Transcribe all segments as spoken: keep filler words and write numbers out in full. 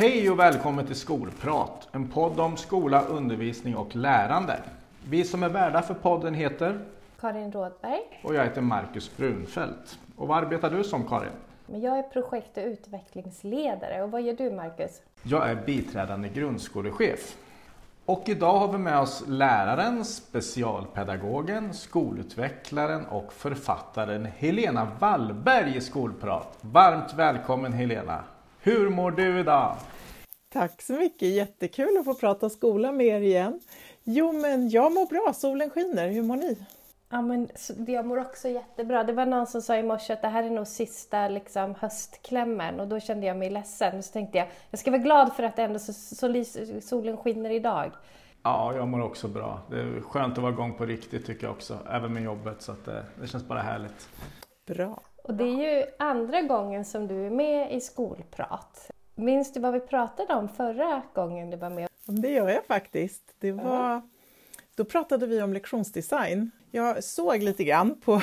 Hej och välkommen till Skolprat, en podd om skola, undervisning och lärande. Vi som är värdar för podden heter Karin Rådberg och jag heter Marcus Brunfeldt. Och vad arbetar du som, Karin? Jag är projekt- och utvecklingsledare. Och vad gör du, Marcus? Jag är biträdande grundskolechef. Och idag har vi med oss läraren, specialpedagogen, skolutvecklaren och författaren Helena Wallberg i Skolprat. Varmt välkommen, Helena! Hur mår du idag? Tack så mycket, jättekul att få prata skola med er igen. Jo, men jag mår bra, solen skiner, hur mår ni? Ja, men jag mår också jättebra. Det var någon som sa i morse att det här är nog sista liksom, höstklämmen, och då kände jag mig ledsen. Så tänkte jag, jag ska vara glad för att ändå så, så, så, solen skiner idag. Ja, jag mår också bra. Det är skönt att vara igång på riktigt tycker jag också, även med jobbet, så att det, det känns bara härligt. Bra. Och det är ju andra gången som du är med i Skolprat. Minns du vad vi pratade om förra gången du var med? Det gör jag faktiskt. Det var... Då pratade vi om lektionsdesign. Jag såg lite grann på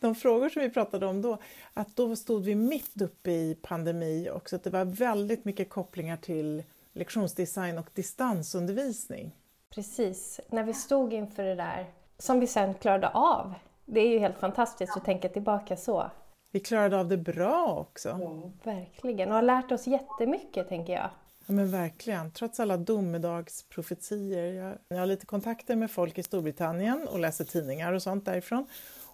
de frågor som vi pratade om då. Att då stod vi mitt uppe i pandemi också. Det var väldigt mycket kopplingar till lektionsdesign och distansundervisning. Precis, när vi stod inför det där som vi sen klarade av. Det är ju helt fantastiskt att tänka tillbaka så. Vi klarade av det bra också. Mm, verkligen. Och har lärt oss jättemycket, tänker jag. Ja, men verkligen. Trots alla domedagsprofetier. Jag, jag har lite kontakter med folk i Storbritannien och läser tidningar och sånt därifrån.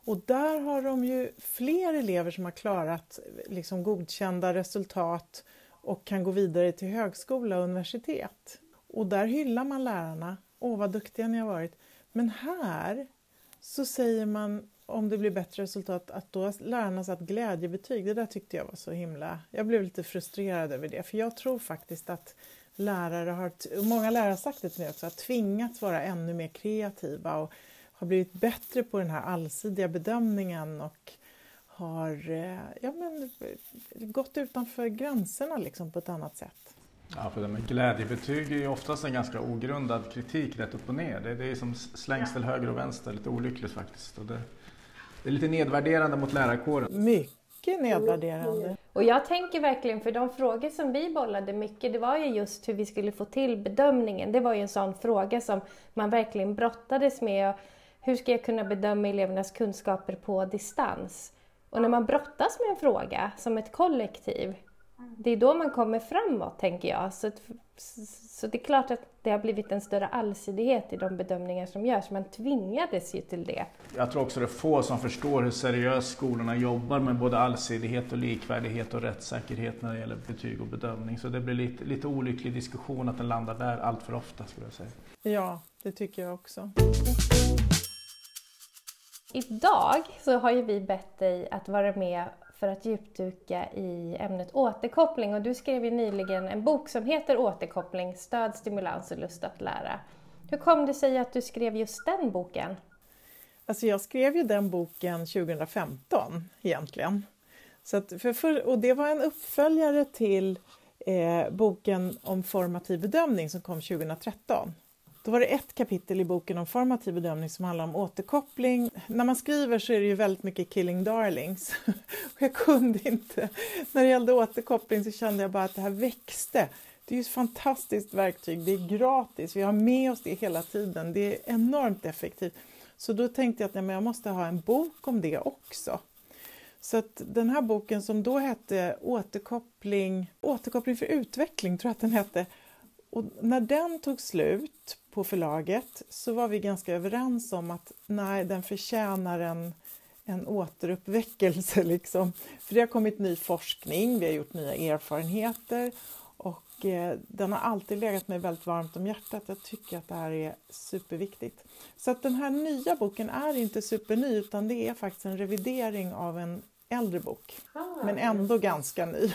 Och där har de ju fler elever som har klarat liksom, godkända resultat och kan gå vidare till högskola och universitet. Och där hyllar man lärarna. Åh, vad duktiga ni har varit. Men här så säger man... Om det blir bättre resultat, att då lärarna satt glädjebetyg. Det där tyckte jag var så himla... Jag blev lite frustrerad över det. För jag tror faktiskt att lärare har... Många lärare har sagt det till mig också. Har tvingats vara ännu mer kreativa. Och har blivit bättre på den här allsidiga bedömningen. Och har ja, men, gått utanför gränserna liksom, på ett annat sätt. Ja, för det med glädjebetyg är ju oftast en ganska ogrundad kritik rätt upp och ner. Det är det som slängs till höger och vänster. Lite olyckligt faktiskt. Och det... Det är lite nedvärderande mot lärarkåren. Mycket nedvärderande. Och jag tänker verkligen, för de frågor som vi bollade mycket, det var ju just hur vi skulle få till bedömningen. Det var ju en sån fråga som man verkligen brottades med. Hur ska jag kunna bedöma elevernas kunskaper på distans? Och när man brottas med en fråga som ett kollektiv, det är då man kommer framåt, tänker jag. Så, så det är klart att det har blivit en större allsidighet i de bedömningar som görs. Man tvingades ju till det. Jag tror också det är få som förstår hur seriöst skolorna jobbar med både allsidighet och likvärdighet och rättssäkerhet när det gäller betyg och bedömning. Så det blir lite, lite olycklig diskussion att den landar där allt för ofta, skulle jag säga. Ja, det tycker jag också. Idag så har ju vi bett dig att vara med för att djupdyka i ämnet återkoppling. Och du skrev ju nyligen en bok som heter Återkoppling, stöd, stimulans och lust att lära. Hur kom det sig att du skrev just den boken? Alltså jag skrev ju den boken tjugo femton egentligen. Så att för, för, och det var en uppföljare till eh, boken om formativ bedömning som kom tjugo tretton. Då var det ett kapitel i boken om formativ bedömning som handlar om återkoppling. När man skriver så är det ju väldigt mycket killing darlings. Jag kunde inte. När det gällde återkoppling så kände jag bara att det här växte. Det är ju ett fantastiskt verktyg. Det är gratis. Vi har med oss det hela tiden. Det är enormt effektivt. Så då tänkte jag att nej, men jag måste ha en bok om det också. Så att den här boken som då hette Återkoppling, återkoppling för utveckling tror jag att den hette. Och när den tog slut på förlaget så var vi ganska överens om att nej, den förtjänar en, en återuppväckelse liksom. För det har kommit ny forskning, vi har gjort nya erfarenheter och eh, den har alltid legat mig väldigt varmt om hjärtat. Jag tycker att det här är superviktigt. Så att den här nya boken är inte superny utan det är faktiskt en revidering av en äldre bok. Men ändå ganska ny.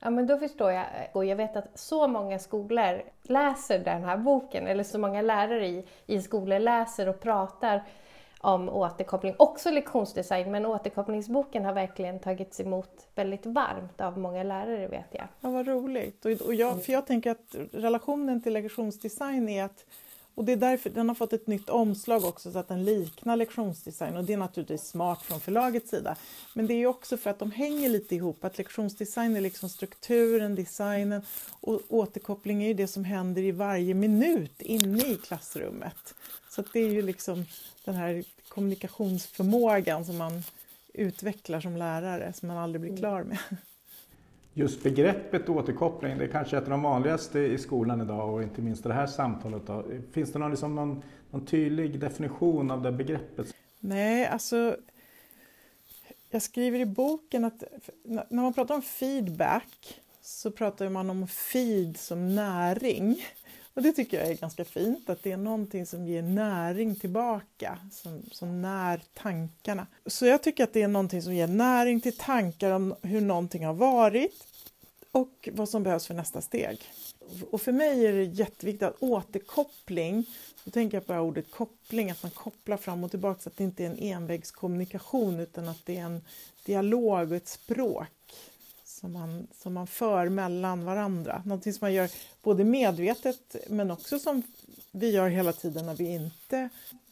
Ja, men då förstår jag. Och jag vet att så många skolor läser den här boken. Eller så många lärare i, i skolor läser och pratar om återkoppling. Också lektionsdesign. Men återkopplingsboken har verkligen tagits emot väldigt varmt av många lärare, vet jag. Ja, vad roligt. Och, och jag, för jag tänker att relationen till lektionsdesign är att Och det är därför den har fått ett nytt omslag också, så att den liknar lektionsdesign, och det är naturligtvis smart från förlagets sida. Men det är också för att de hänger lite ihop, att lektionsdesign är liksom strukturen, designen, och återkoppling är ju det som händer i varje minut inne i klassrummet. Så att det är ju liksom den här kommunikationsförmågan som man utvecklar som lärare, som man aldrig blir klar med. Just begreppet återkoppling, det är kanske ett av de vanligaste i skolan idag, och inte minst det här samtalet då. Finns det någon, liksom någon, någon tydlig definition av det begreppet? Nej, alltså jag skriver i boken att när man pratar om feedback så pratar man om feed som näring. Och det tycker jag är ganska fint, att det är någonting som ger näring tillbaka, som, som när tankarna. Så jag tycker att det är någonting som ger näring till tankar om hur någonting har varit och vad som behövs för nästa steg. Och för mig är det jätteviktigt att återkoppling, då tänker jag på ordet koppling, att man kopplar fram och tillbaka så att det inte är en envägskommunikation utan att det är en dialog och ett språk. Som man, som man för mellan varandra. Någonting som man gör både medvetet men också som vi gör hela tiden när vi inte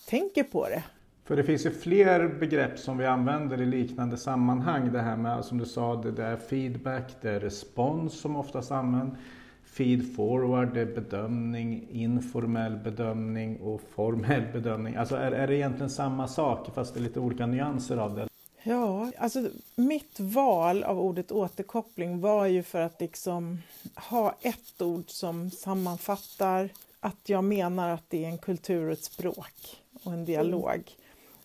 tänker på det. För det finns ju fler begrepp som vi använder i liknande sammanhang. Det här med, som du sa, det är feedback, det är respons som oftast används. Feed forward, det är bedömning, informell bedömning och formell bedömning. Alltså är, är det egentligen samma sak fast det är lite olika nyanser av det? Ja, alltså mitt val av ordet återkoppling var ju för att liksom ha ett ord som sammanfattar att jag menar att det är en kultur och ett språk och en dialog.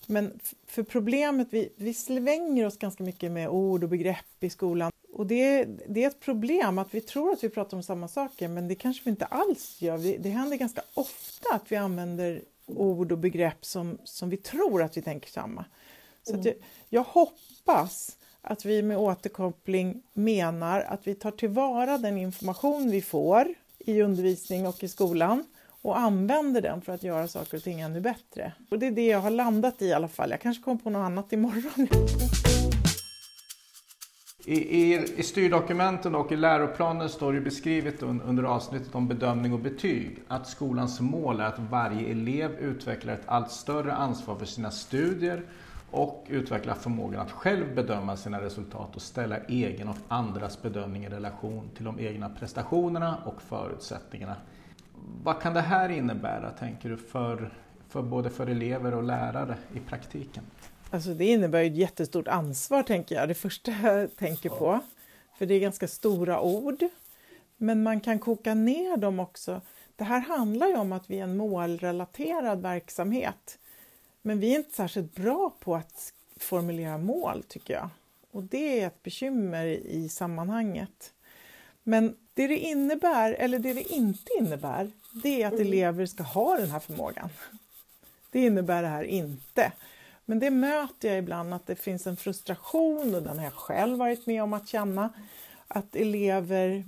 Men för problemet, vi, vi svänger oss ganska mycket med ord och begrepp i skolan. Och det, det är ett problem att vi tror att vi pratar om samma saker, men det kanske vi inte alls gör. Vi, det händer ganska ofta att vi använder ord och begrepp som, som vi tror att vi tänker samma. Så att jag, jag hoppas att vi med återkoppling menar att vi tar tillvara den information vi får i undervisning och i skolan och använder den för att göra saker och ting ännu bättre. Och det är det jag har landat i i alla fall. Jag kanske kommer på något annat imorgon. I, i, i styrdokumenten och i läroplanen står det beskrivet under avsnittet om bedömning och betyg att skolans mål är att varje elev utvecklar ett allt större ansvar för sina studier och utveckla förmågan att själv bedöma sina resultat och ställa egen och andras bedömning i relation till de egna prestationerna och förutsättningarna. Vad kan det här innebära, tänker du, för, för både för elever och lärare i praktiken? Alltså det innebär ju ett jättestort ansvar, tänker jag. Det första jag tänker på. För det är ganska stora ord. Men man kan koka ner dem också. Det här handlar ju om att vi är en målrelaterad verksamhet. Men vi är inte särskilt bra på att formulera mål, tycker jag. Och det är ett bekymmer i sammanhanget. Men det det innebär, eller det det inte innebär, det är att elever ska ha den här förmågan. Det innebär det här inte. Men det möter jag ibland, att det finns en frustration, och den har jag själv varit med om att känna. Att elever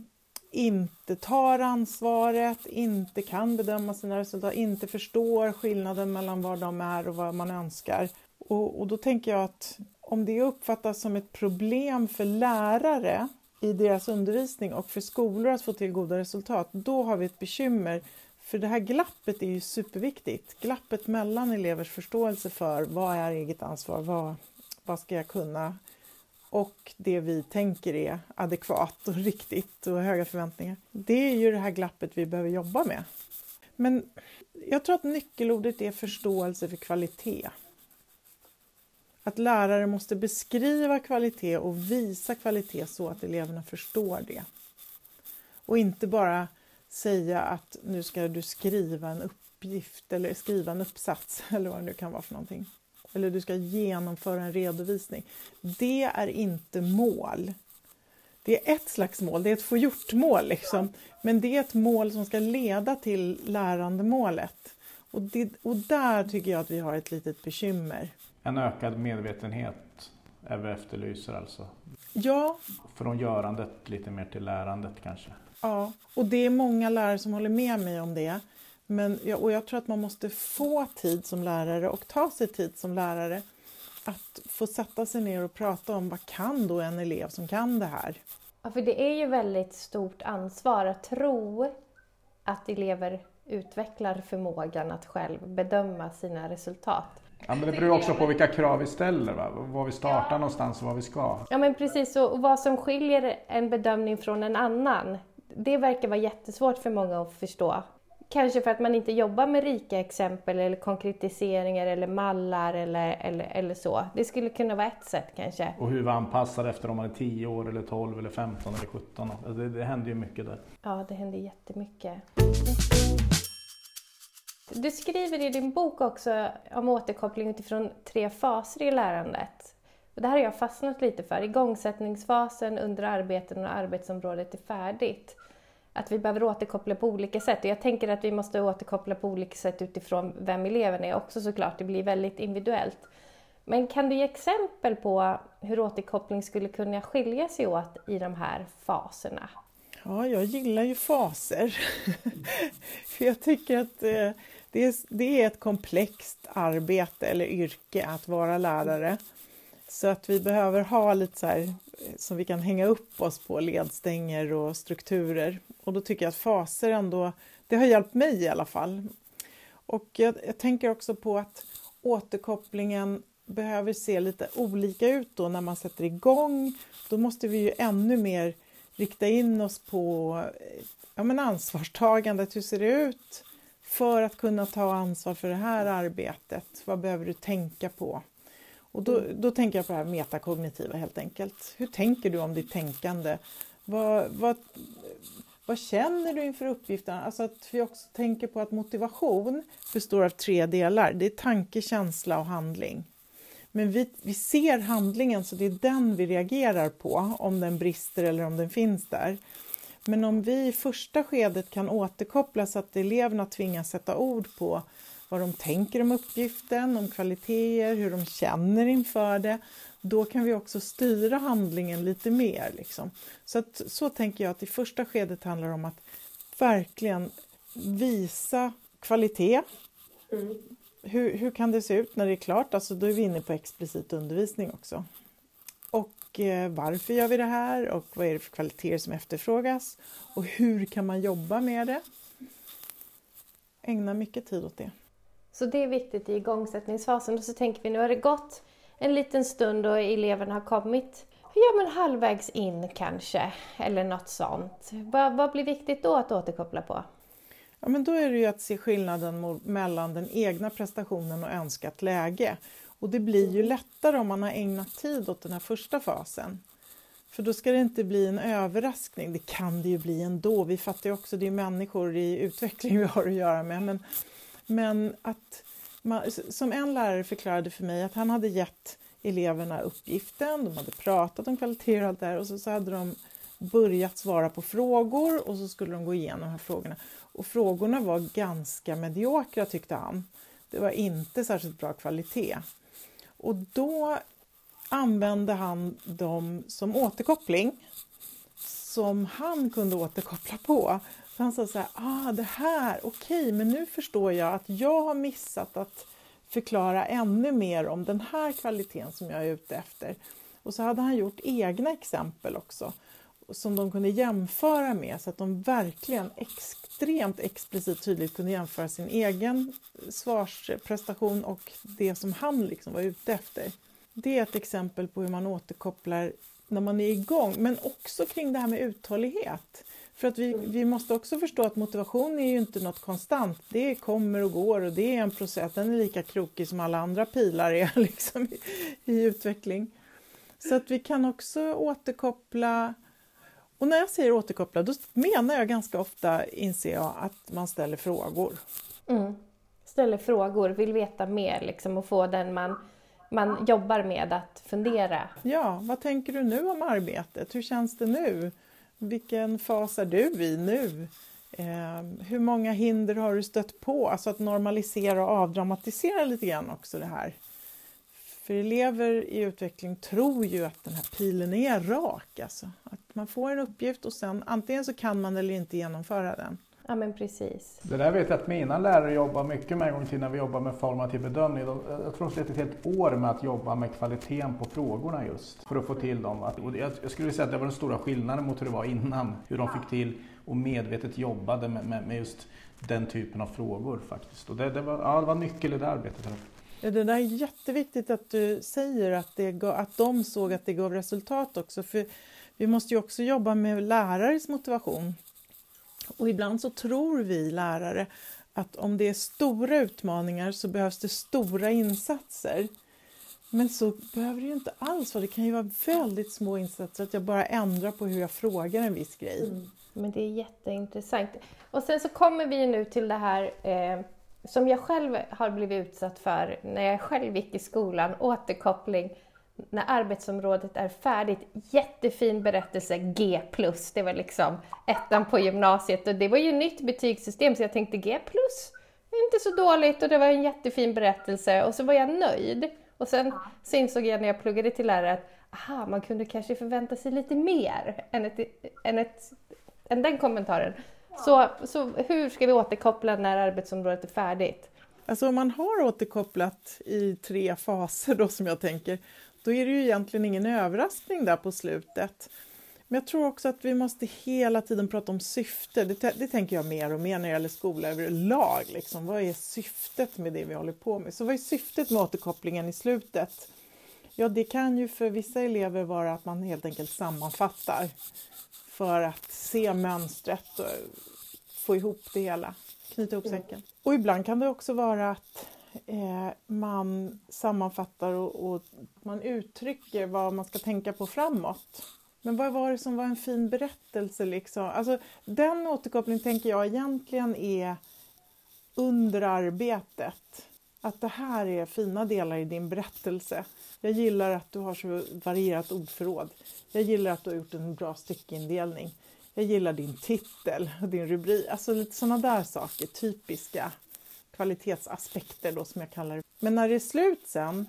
inte tar ansvaret, inte kan bedöma sina resultat, inte förstår skillnaden mellan vad de är och vad man önskar. Och, och då tänker jag att om det uppfattas som ett problem för lärare i deras undervisning och för skolor att få till goda resultat, då har vi ett bekymmer. För det här glappet är ju superviktigt. Glappet mellan elevers förståelse för vad är eget ansvar, vad, vad ska jag kunna, och det vi tänker är adekvat och riktigt och höga förväntningar. Det är ju det här glappet vi behöver jobba med. Men jag tror att nyckelordet är förståelse för kvalitet. Att lärare måste beskriva kvalitet och visa kvalitet så att eleverna förstår det. Och inte bara säga att nu ska du skriva en uppgift eller skriva en uppsats eller vad det nu kan vara för någonting. Eller du ska genomföra en redovisning. Det är inte mål. Det är ett slags mål. Det är ett få gjort-mål liksom. Men det är ett mål som ska leda till lärandemålet. Och, det, och där tycker jag att vi har ett litet bekymmer. En ökad medvetenhet är vi efterlyser alltså. Ja. Från görandet lite mer till lärandet kanske. Ja, och det är många lärare som håller med mig om det. Men jag, och jag tror att man måste få tid som lärare och ta sig tid som lärare att få sätta sig ner och prata om vad kan då en elev som kan det här? Ja, för det är ju väldigt stort ansvar att tro att elever utvecklar förmågan att själv bedöma sina resultat. Ja, men det beror också på vilka krav vi ställer, va? Var vi startar ja. någonstans och var vi ska. Ja, men precis. Och vad som skiljer en bedömning från en annan, det verkar vara jättesvårt för många att förstå. Kanske för att man inte jobbar med rika exempel eller konkretiseringar eller mallar eller, eller, eller så. Det skulle kunna vara ett sätt kanske. Och hur vi anpassar efter om man är tio år eller tolv eller femton eller sjutton. Det, det händer ju mycket där. Ja, det händer jättemycket. Du skriver i din bok också om återkoppling utifrån tre faser i lärandet. Och det här har jag fastnat lite för. Igångsättningsfasen, under arbeten och arbetsområdet är färdigt. Att vi behöver återkoppla på olika sätt. Och jag tänker att vi måste återkoppla på olika sätt utifrån vem eleven är också såklart. Det blir väldigt individuellt. Men kan du ge exempel på hur återkoppling skulle kunna skilja sig åt i de här faserna? Ja, jag gillar ju faser. För jag tycker att det är ett komplext arbete eller yrke att vara lärare. Så att vi behöver ha lite så här som vi kan hänga upp oss på, ledstänger och strukturer. Och då tycker jag att faser ändå, det har hjälpt mig i alla fall. Och jag, jag tänker också på att återkopplingen behöver se lite olika ut då när man sätter igång. Då måste vi ju ännu mer rikta in oss på ja men ansvarstagandet, hur ser det ut? För att kunna ta ansvar för det här arbetet, vad behöver du tänka på? Och då, då tänker jag på det här metakognitiva helt enkelt. Hur tänker du om ditt tänkande? Vad, vad, vad känner du inför uppgifterna? Alltså att vi också tänker på att motivation består av tre delar. Det är tanke, känsla och handling. Men vi, vi ser handlingen, så det är den vi reagerar på. Om den brister eller om den finns där. Men om vi i första skedet kan återkoppla så att eleverna tvingas sätta ord på vad de tänker om uppgiften, om kvaliteter, hur de känner inför det. Då kan vi också styra handlingen lite mer. Liksom. Så, att, så tänker jag att i första skedet handlar det om att verkligen visa kvalitet. Mm. Hur, hur kan det se ut när det är klart? Alltså, då är vi inne på explicit undervisning också. Och eh, varför gör vi det här? Och vad är det för kvaliteter som efterfrågas? Och hur kan man jobba med det? Ägna mycket tid åt det. Så det är viktigt i igångsättningsfasen. Och så tänker vi, nu har det gått en liten stund och eleverna har kommit ja, men halvvägs in kanske. Eller något sånt. Vad, vad blir viktigt då att återkoppla på? Ja, men då är det ju att se skillnaden mellan den egna prestationen och önskat läge. Och det blir ju lättare om man har ägnat tid åt den här första fasen. För då ska det inte bli en överraskning. Det kan det ju bli ändå. Vi fattar ju också, det är människor i utveckling vi har att göra med. Men... Men att man, som en lärare förklarade för mig att han hade gett eleverna uppgiften. De hade pratat om kvaliteter och allt det här. Och så, så hade de börjat svara på frågor. Och så skulle de gå igenom de här frågorna. Och frågorna var ganska mediokra, tyckte han. Det var inte särskilt bra kvalitet. Och då använde han dem som återkoppling. Som han kunde återkoppla på. Så han sa så här, ah det här, okej okay, men nu förstår jag att jag har missat att förklara ännu mer om den här kvaliteten som jag är ute efter. Och så hade han gjort egna exempel också som de kunde jämföra med så att de verkligen extremt explicit tydligt kunde jämföra sin egen svarsprestation och det som han liksom var ute efter. Det är ett exempel på hur man återkopplar när man är igång, men också kring det här med uthållighet. För att vi, vi måste också förstå att motivation är ju inte något konstant. Det kommer och går och det är en process. Den är lika krokig som alla andra pilar är liksom i, i utveckling. Så att vi kan också återkoppla. Och när jag säger återkoppla då menar jag ganska ofta, inser jag, att man ställer frågor. Mm. Ställer frågor, vill veta mer liksom, och få den man... Man jobbar med att fundera. Ja, vad tänker du nu om arbetet? Hur känns det nu? Vilken fas är du i nu? Eh, hur många hinder har du stött på? Alltså att normalisera och avdramatisera lite grann också det här. För elever i utveckling tror ju att den här pilen är rak. Alltså. Att man får en uppgift och sen antingen så kan man eller inte genomföra den. Ja, men precis. Det där vet jag att mina lärare jobbar mycket med en gång till när vi jobbar med formativ bedömning. Jag tror att det är ett helt år med att jobba med kvaliteten på frågorna just för att få till dem. Jag skulle säga att det var den stora skillnaden mot hur det var innan. Hur de fick till och medvetet jobbade med just den typen av frågor faktiskt. Och det var, ja, det var nyckel i det arbetet. Det där är jätteviktigt att du säger att, det gav, att de såg att det gav resultat också. För vi måste ju också jobba med lärares motivation. Och ibland så tror vi lärare att om det är stora utmaningar så behövs det stora insatser. Men så behöver det ju inte alls vara. Det kan ju vara väldigt små insatser att jag bara ändrar på hur jag frågar en viss grej. Mm. Men det är jätteintressant. Och sen så kommer vi nu till det här eh, som jag själv har blivit utsatt för när jag själv gick i skolan. Återkoppling. När arbetsområdet är färdigt, jättefin berättelse, G plus. Det var liksom ettan på gymnasiet och det var ju nytt betygssystem så jag tänkte G plus. Inte så dåligt och det var en jättefin berättelse och så var jag nöjd. Och sen så insåg jag när jag pluggade till lärare att aha, man kunde kanske förvänta sig lite mer än, ett, än, ett, än den kommentaren. Så, så hur ska vi återkoppla när arbetsområdet är färdigt? Alltså om man har återkopplat i tre faser då som jag tänker, då är det ju egentligen ingen överraskning där på slutet. Men jag tror också att vi måste hela tiden prata om syfte. Det, det tänker jag mer och mer när det gäller skola överlag. Liksom. Vad är syftet med det vi håller på med? Så vad är syftet med återkopplingen i slutet? Ja, det kan ju för vissa elever vara att man helt enkelt sammanfattar. För att se mönstret och få ihop det hela. Knyta ihop säcken. Och ibland kan det också vara att man sammanfattar och, och man uttrycker vad man ska tänka på framåt. Men vad var det som var en fin berättelse liksom? Alltså den återkopplingen tänker jag egentligen är under arbetet. Att det här är fina delar i din berättelse. Jag gillar att du har så varierat ordförråd. Jag gillar att du har gjort en bra styckeindelning. Jag gillar din titel och din rubrik. Alltså lite sådana där saker, typiska kvalitetsaspekter då som jag kallar det. Men när det är slut sen,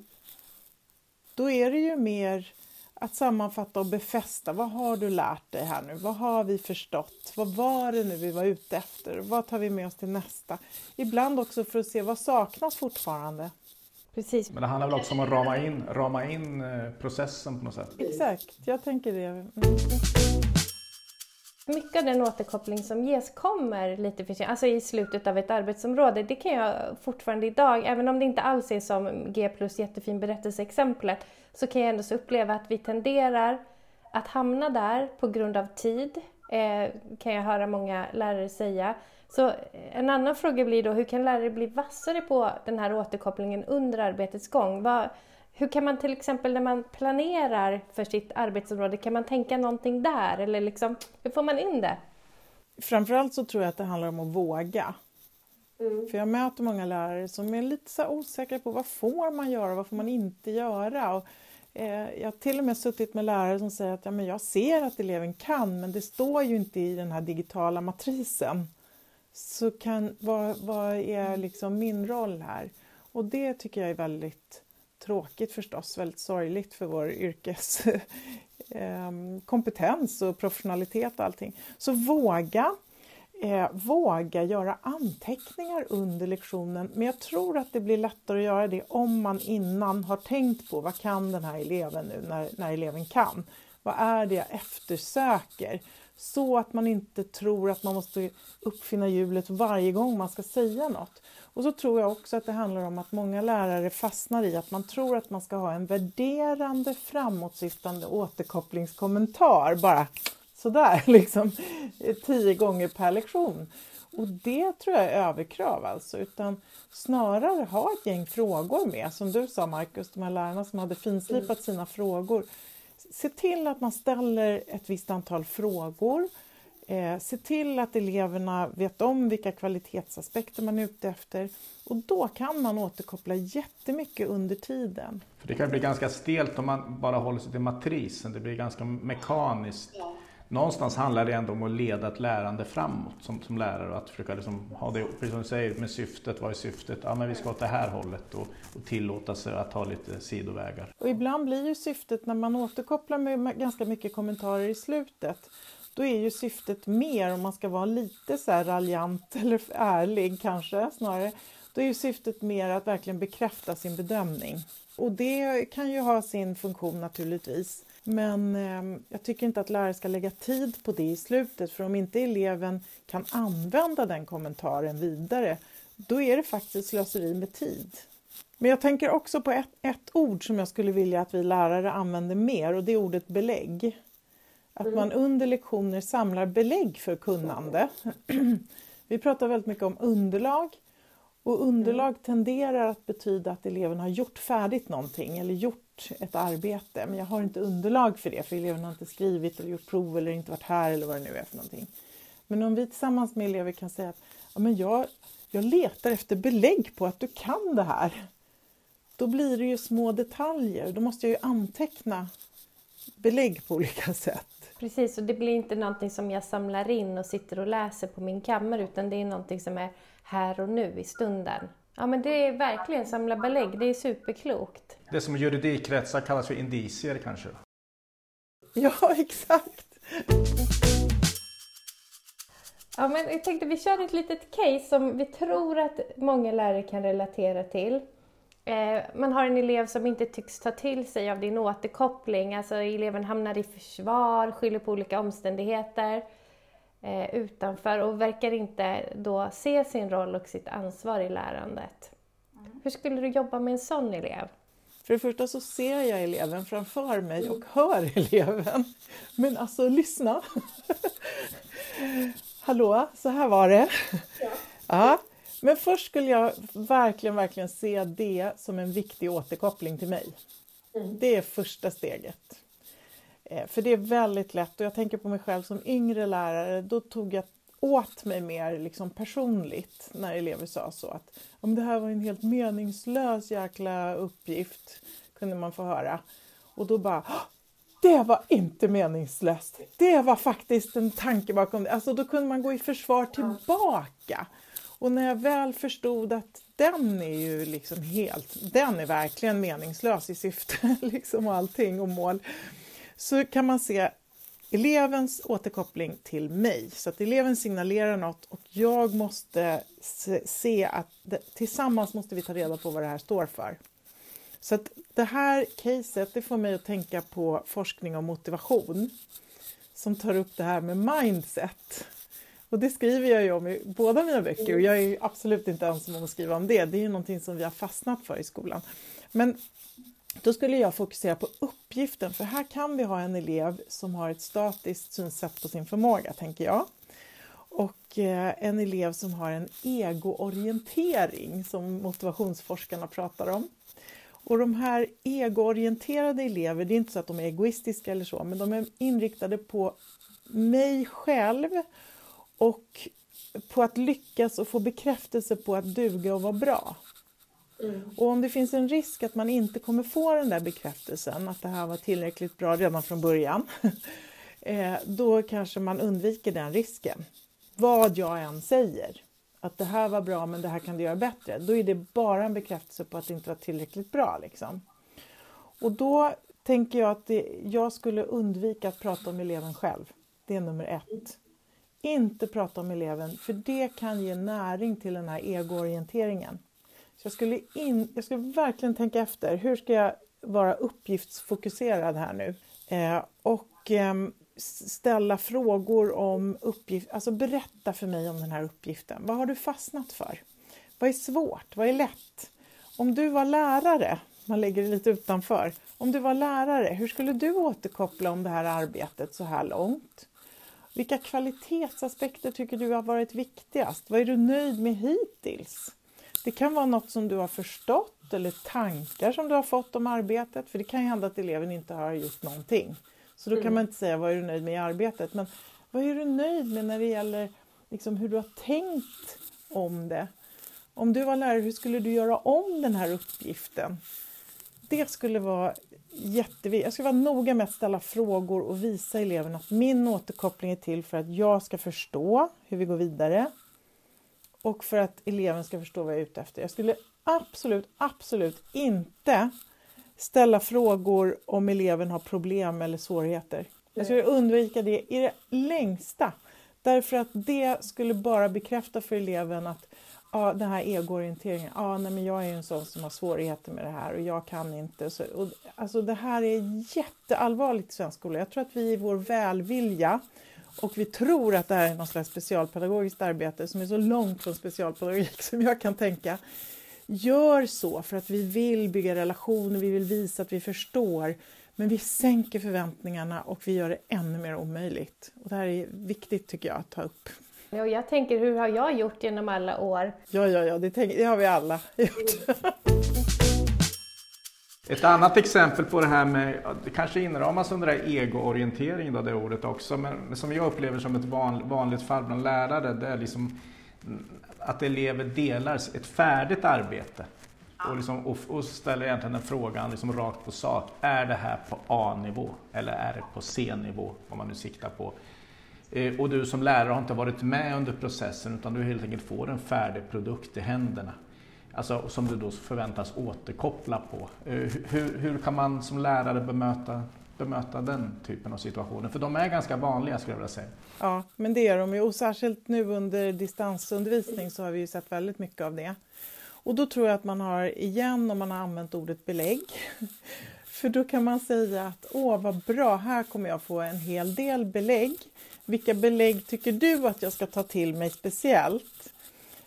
då är det ju mer att sammanfatta och befästa. Vad har du lärt dig här nu? Vad har vi förstått? Vad var det nu vi var ute efter? Vad tar vi med oss till nästa? Ibland också för att se vad saknas fortfarande. Precis. Men det handlar väl också om att rama in, rama in processen på något sätt. Exakt, jag tänker det. Mycket av den återkoppling som ges kommer lite för sig, alltså i slutet av ett arbetsområde. Det kan jag fortfarande idag, även om det inte alls är som G plus jättefin berättelseexemplet, så kan jag ändå så uppleva att vi tenderar att hamna där på grund av tid, eh, kan jag höra många lärare säga. Så en annan fråga blir då, hur kan lärare bli vassare på den här återkopplingen under arbetets gång? Vad, hur kan man till exempel när man planerar för sitt arbetsområde, kan man tänka någonting där? Eller liksom, hur får man in det? Framförallt så tror jag att det handlar om att våga. Mm. För jag möter många lärare som är lite så osäkra på vad får man göra och vad får man inte göra. Och, eh, jag har till och med suttit med lärare som säger att ja, men jag ser att eleven kan, men det står ju inte i den här digitala matrisen. Så kan, vad, vad är liksom min roll här? Och det tycker jag är väldigt tråkigt förstås, väldigt sorgligt för vår yrkeskompetens och professionalitet och allting. Så våga, eh, våga göra anteckningar under lektionen. Men jag tror att det blir lättare att göra det om man innan har tänkt på vad kan den här eleven nu när, när eleven kan. Vad är det jag eftersöker? Så att man inte tror att man måste uppfinna hjulet varje gång man ska säga något. Och så tror jag också att det handlar om att många lärare fastnar i att man tror att man ska ha en värderande, framåtsyftande återkopplingskommentar. Bara sådär liksom tio gånger per lektion. Och det tror jag är överkrav alltså. Utan snarare ha ett gäng frågor med. Som du sa Marcus, de här lärarna som hade finslipat sina frågor. Se till att man ställer ett visst antal frågor. Eh, se till att eleverna vet om vilka kvalitetsaspekter man är ute efter. Och då kan man återkoppla jättemycket under tiden. För det kan bli ganska stelt om man bara håller sig till matrisen. Det blir ganska mekaniskt. Någonstans handlar det ändå om att leda ett lärande framåt som, som lärare. Och att försöka liksom ha det, precis som du säger, med syftet. Vad är syftet? Ja, men vi ska åt det här hållet och, och tillåta sig att ha lite sidovägar. Och ibland blir ju syftet när man återkopplar med ganska mycket kommentarer i slutet. då är ju syftet mer, om man ska vara lite så här raljant eller ärlig kanske snarare, då är ju syftet mer att verkligen bekräfta sin bedömning. Och det kan ju ha sin funktion naturligtvis. Men eh, jag tycker inte att lärare ska lägga tid på det i slutet. För om inte eleven kan använda den kommentaren vidare, då är det faktiskt slöseri med tid. Men jag tänker också på ett, ett ord som jag skulle vilja att vi lärare använder mer. Och det är ordet belägg. Att man under lektioner samlar belägg för kunnande. Vi pratar väldigt mycket om underlag. Och underlag tenderar att betyda att eleven har gjort färdigt någonting eller gjort ett arbete. Men jag har inte underlag för det, för eleven har inte skrivit eller gjort prov eller inte varit här eller vad det nu är för någonting. Men om vi tillsammans med elever kan säga att ja, men jag, jag letar efter belägg på att du kan det här. Då blir det ju små detaljer. Då måste jag ju anteckna belägg på olika sätt. Precis, och det blir inte någonting som jag samlar in och sitter och läser på min kammare, utan det är någonting som är här och nu i stunden. Ja, men det är verkligen samla belägg, det är superklokt. Det som juridikkretsar kallas för indicier kanske. Ja, exakt. Ja, men jag tänkte vi kör ett litet case som vi tror att många lärare kan relatera till. Man har en elev som inte tycks ta till sig av din återkoppling. Alltså eleven hamnar i försvar, skyller på olika omständigheter eh, utanför och verkar inte då se sin roll och sitt ansvar i lärandet. Hur skulle du jobba med en sån elev? För det första så ser jag eleven framför mig och hör eleven. Men alltså lyssna. Hallå, så här var det. Ja. Ja. Men först skulle jag verkligen, verkligen se det som en viktig återkoppling till mig. Mm. Det är första steget. För det är väldigt lätt, och jag tänker på mig själv som yngre lärare, då tog jag åt mig mer liksom personligt när elever sa så att om det här var en helt meningslös jäkla uppgift, kunde man få höra. Och då bara, det var inte meningslöst, det var faktiskt en tanke bakom det. Alltså då kunde man gå i försvar tillbaka. Och när jag väl förstod att den är ju liksom helt, den är verkligen meningslös i syfte liksom allting och mål, så kan man se elevens återkoppling till mig. Så att eleven signalerar något och jag måste se att det, tillsammans måste vi ta reda på vad det här står för. Så att det här caset, det får mig att tänka på forskning om motivation som tar upp det här med mindset. Och det skriver jag ju om i båda mina böcker, och jag är ju absolut inte ensam om att skriva om det. Det är ju någonting som vi har fastnat för i skolan. Men då skulle jag fokusera på uppgiften, för här kan vi ha en elev som har ett statiskt synsätt på sin förmåga, tänker jag. Och en elev som har en egoorientering som motivationsforskarna pratar om. Och de här egoorienterade elever, det är inte så att de är egoistiska eller så, men de är inriktade på mig själv. Och på att lyckas och få bekräftelse på att duga och vara bra. Mm. Och om det finns en risk att man inte kommer få den där bekräftelsen, att det här var tillräckligt bra redan från början, då kanske man undviker den risken. Vad jag än säger, att det här var bra men det här kan du göra bättre, då är det bara en bekräftelse på att det inte var tillräckligt bra. Liksom. Och då tänker jag att det, jag skulle undvika att prata om eleven själv. Det är nummer ett. Inte prata om eleven, för det kan ge näring till den här egoorienteringen. Så jag skulle, in, jag skulle verkligen tänka efter, hur ska jag vara uppgiftsfokuserad här nu? Eh, och eh, ställa frågor om uppgift, alltså berätta för mig om den här uppgiften. Vad har du fastnat för? Vad är svårt? Vad är lätt? Om du var lärare, man lägger det lite utanför. Om du var lärare, hur skulle du återkoppla om det här arbetet så här långt? Vilka kvalitetsaspekter tycker du har varit viktigast? Vad är du nöjd med hittills? Det kan vara något som du har förstått eller tankar som du har fått om arbetet. För det kan ju hända att eleven inte har gjort någonting. Så då kan man inte säga vad är du nöjd med i arbetet. Men vad är du nöjd med när det gäller liksom hur du har tänkt om det? Om du var lärare, hur skulle du göra om den här uppgiften? Det skulle vara jätteviktigt. Jag skulle vara noga med att ställa frågor och visa eleverna att min återkoppling är till för att jag ska förstå hur vi går vidare. Och för att eleven ska förstå vad jag är ute efter. Jag skulle absolut, absolut inte ställa frågor om eleven har problem eller svårigheter. Jag skulle undvika det i det längsta. Därför att det skulle bara bekräfta för eleven att ja, den här egoorienteringen, ja, nej, men jag är ju en sån som har svårigheter med det här och jag kan inte. Så, och, alltså det här är jätteallvarligt i svensk skola. Jag tror att vi i vår välvilja och vi tror att det här är något slags specialpedagogiskt arbete som är så långt från specialpedagogik som jag kan tänka. Gör så för att vi vill bygga relationer, vi vill visa att vi förstår. Men vi sänker förväntningarna och vi gör det ännu mer omöjligt. Och det här är viktigt tycker jag att ta upp. Ja, jag tänker, hur har jag gjort genom alla år? Ja, ja, ja det, tänk, det har vi alla gjort. Ett annat exempel på det här med, det kanske inramas under det här egoorientering då, det ordet också. Men som jag upplever som ett van, vanligt fall bland lärare, det är liksom att elever delar ett färdigt arbete. Och, liksom, och, och ställer egentligen den frågan liksom rakt på sak. Är det här på A-nivå eller är det på C-nivå om man nu siktar på? Eh, och du som lärare har inte varit med under processen utan du helt enkelt får en färdig produkt i händerna. Alltså, som du då förväntas återkoppla på. Eh, hur, hur kan man som lärare bemöta, bemöta den typen av situationer? För de är ganska vanliga skulle jag vilja säga. Ja, men det är de ju. Och särskilt nu under distansundervisning så har vi ju sett väldigt mycket av det. Och då tror jag att man har, igen om man har använt ordet belägg, för då kan man säga att åh vad bra, här kommer jag få en hel del belägg. Vilka belägg tycker du att jag ska ta till mig speciellt?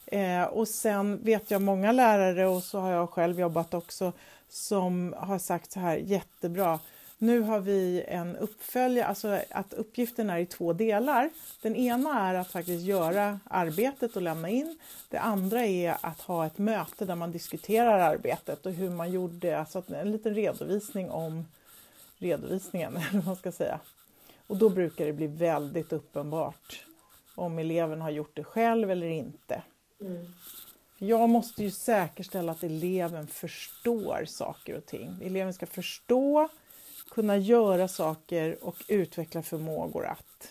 Eh, och sen vet jag många lärare, och så har jag själv jobbat också, som har sagt så här, jättebra. Nu har vi en uppföljare, alltså att uppgiften är i två delar. Den ena är att faktiskt göra arbetet och lämna in. Det andra är att ha ett möte där man diskuterar arbetet och hur man gjorde. Alltså en liten redovisning om redovisningen, eller vad man ska säga. Och då brukar det bli väldigt uppenbart om eleven har gjort det själv eller inte. Mm. Jag måste ju säkerställa att eleven förstår saker och ting. Eleven ska förstå, kunna göra saker och utveckla förmågor att.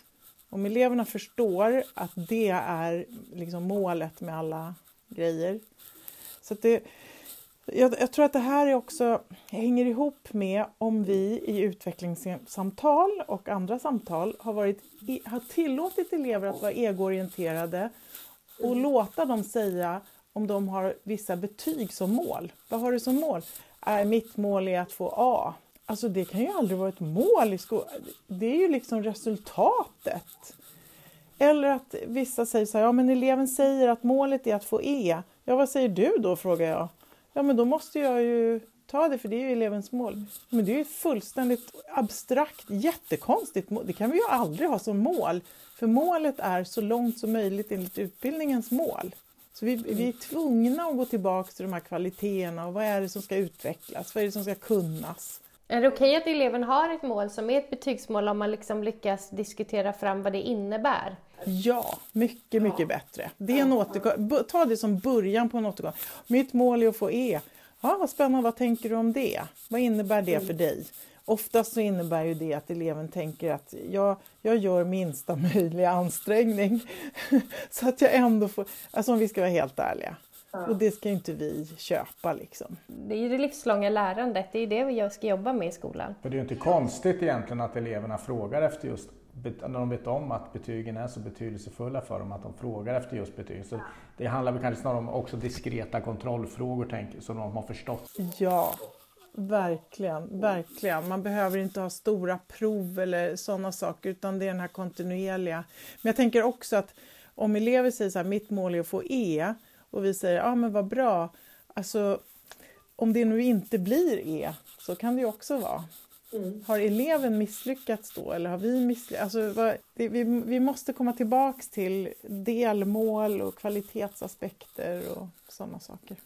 Om eleverna förstår att det är liksom målet med alla grejer. Så att det, jag, jag tror att det här är också hänger ihop med om vi i utvecklingssamtal och andra samtal har, varit, har tillåtit elever att vara egoorienterade och låta dem säga om de har vissa betyg som mål. Vad har du som mål? Äh, mitt mål är att få A. Alltså det kan ju aldrig vara ett mål i skolan. Det är ju liksom resultatet. Eller att vissa säger så här, ja men eleven säger att målet är att få E. Ja vad säger du då, frågar jag. Ja men då måste jag ju ta det för det är ju elevens mål. Men det är ju ett fullständigt abstrakt, jättekonstigt mål. Det kan vi ju aldrig ha som mål. För målet är så långt som möjligt enligt utbildningens mål. Så vi, vi är tvungna att gå tillbaka till de här kvaliteterna och vad är det som ska utvecklas, vad är det som ska kunnas. Är det okej att eleven har ett mål som är ett betygsmål om man liksom lyckas diskutera fram vad det innebär? Ja, mycket, mycket ja. bättre. Det är en återgång. Ta det som början på en återgång. Mitt mål är att få E. Ja, vad spännande, vad tänker du om det? Vad innebär det för dig? Oftast så innebär ju det att eleven tänker att jag, jag gör minsta möjliga ansträngning. Så att jag ändå får, alltså om vi ska vara helt ärliga. Och det ska inte vi köpa liksom. Det är ju det livslånga lärandet, det är det jag ska jobba med i skolan. För det är ju inte konstigt egentligen att eleverna frågar efter just, när de vet om att betygen är så betydelsefulla för dem, att de frågar efter just betyg. Så det handlar väl kanske snarare om också diskreta kontrollfrågor tänker, som de har förstått. Ja, verkligen, verkligen. Man behöver inte ha stora prov eller sådana saker utan det är den här kontinuerliga. Men jag tänker också att om elever säger så här, mitt mål är att få E. Och vi säger, ja ah, men vad bra, alltså om det nu inte blir E så kan det ju också vara. Mm. Har eleven misslyckats då eller har vi misslyckats? Alltså, vad, det, vi, vi måste komma tillbaka till delmål och kvalitetsaspekter och sådana saker.